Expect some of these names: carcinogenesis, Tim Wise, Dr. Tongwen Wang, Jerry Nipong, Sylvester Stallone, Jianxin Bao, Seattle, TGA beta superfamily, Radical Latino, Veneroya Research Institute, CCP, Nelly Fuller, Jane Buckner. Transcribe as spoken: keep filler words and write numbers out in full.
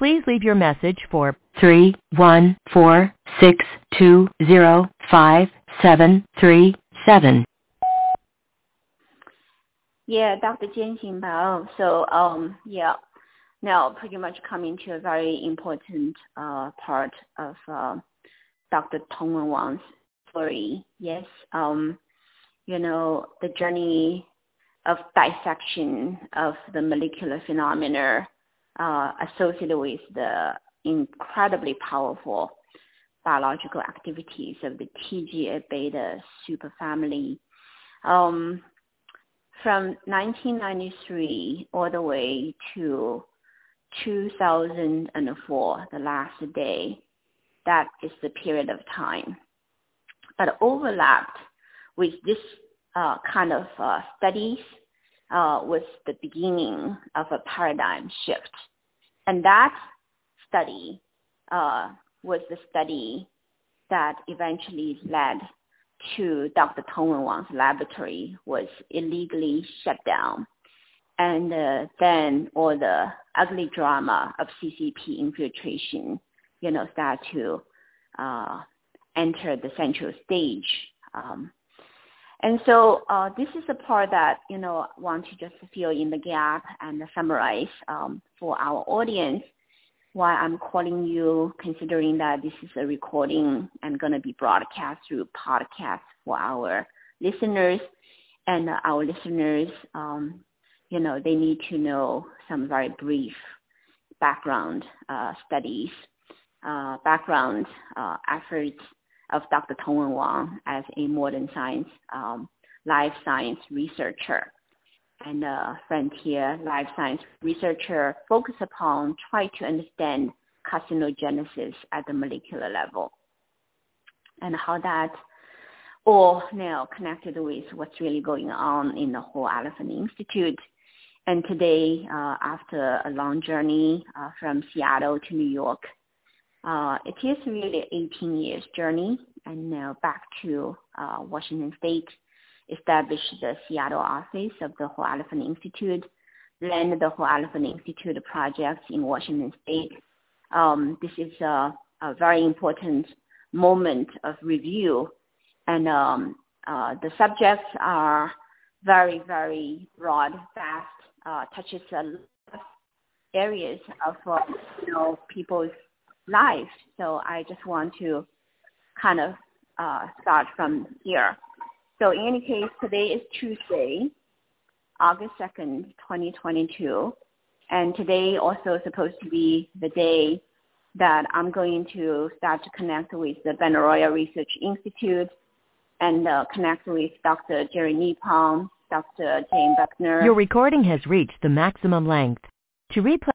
Please leave your message for three one four, six two zero, five seven three seven. Yeah, Doctor Jianxin Bao. So, um, yeah, now pretty much coming to a very important uh, part of uh, Doctor Tongwen Wang's story. Yes, um, you know, the journey of dissection of the molecular phenomena uh, associated with the incredibly powerful biological activities of the T G A beta superfamily. Um, from nineteen ninety-three all the way to two thousand four, the last day, that is the period of time. But overlapped with this uh, kind of uh, studies uh, was the beginning of a paradigm shift. And that study uh, was the study that eventually led to Doctor Tongwen Wang's laboratory was illegally shut down. And uh, then all the ugly drama of C C P infiltration, you know, start to uh, enter the central stage. Um, and so uh, this is the part that, you know, I want to just fill in the gap and summarize um, for our audience why I'm calling you, considering that this is a recording and going to be broadcast through podcast for our listeners. And our listeners, um, you know, they need to know some very brief background uh, studies, uh, background uh, efforts of Doctor Tongwen Wang as a modern science, um, life science researcher. And a frontier life science researcher focus upon trying to understand carcinogenesis at the molecular level and how that all now connected with what's really going on in the whole Elephant Institute. And today, uh, after a long journey uh, from Seattle to New York, uh, it is really eighteen years journey, and now back to uh, Washington State, established the Seattle office of the Whole Elephant Institute, led the Whole Elephant Institute projects in Washington State. Um, this is a, a very important moment of review, and um, uh, the subjects are very, very broad, vast, uh, touches a lot of areas of uh, you know, people's lives. So I just want to kind of uh, start from here. So in any case, today is Tuesday, August second, twenty twenty-two, and today also is supposed to be the day that I'm going to start to connect with the Veneroya Research Institute and uh, connect with Doctor Jerry Nipong, Doctor Jane Buckner. Your recording has reached the maximum length. To replay.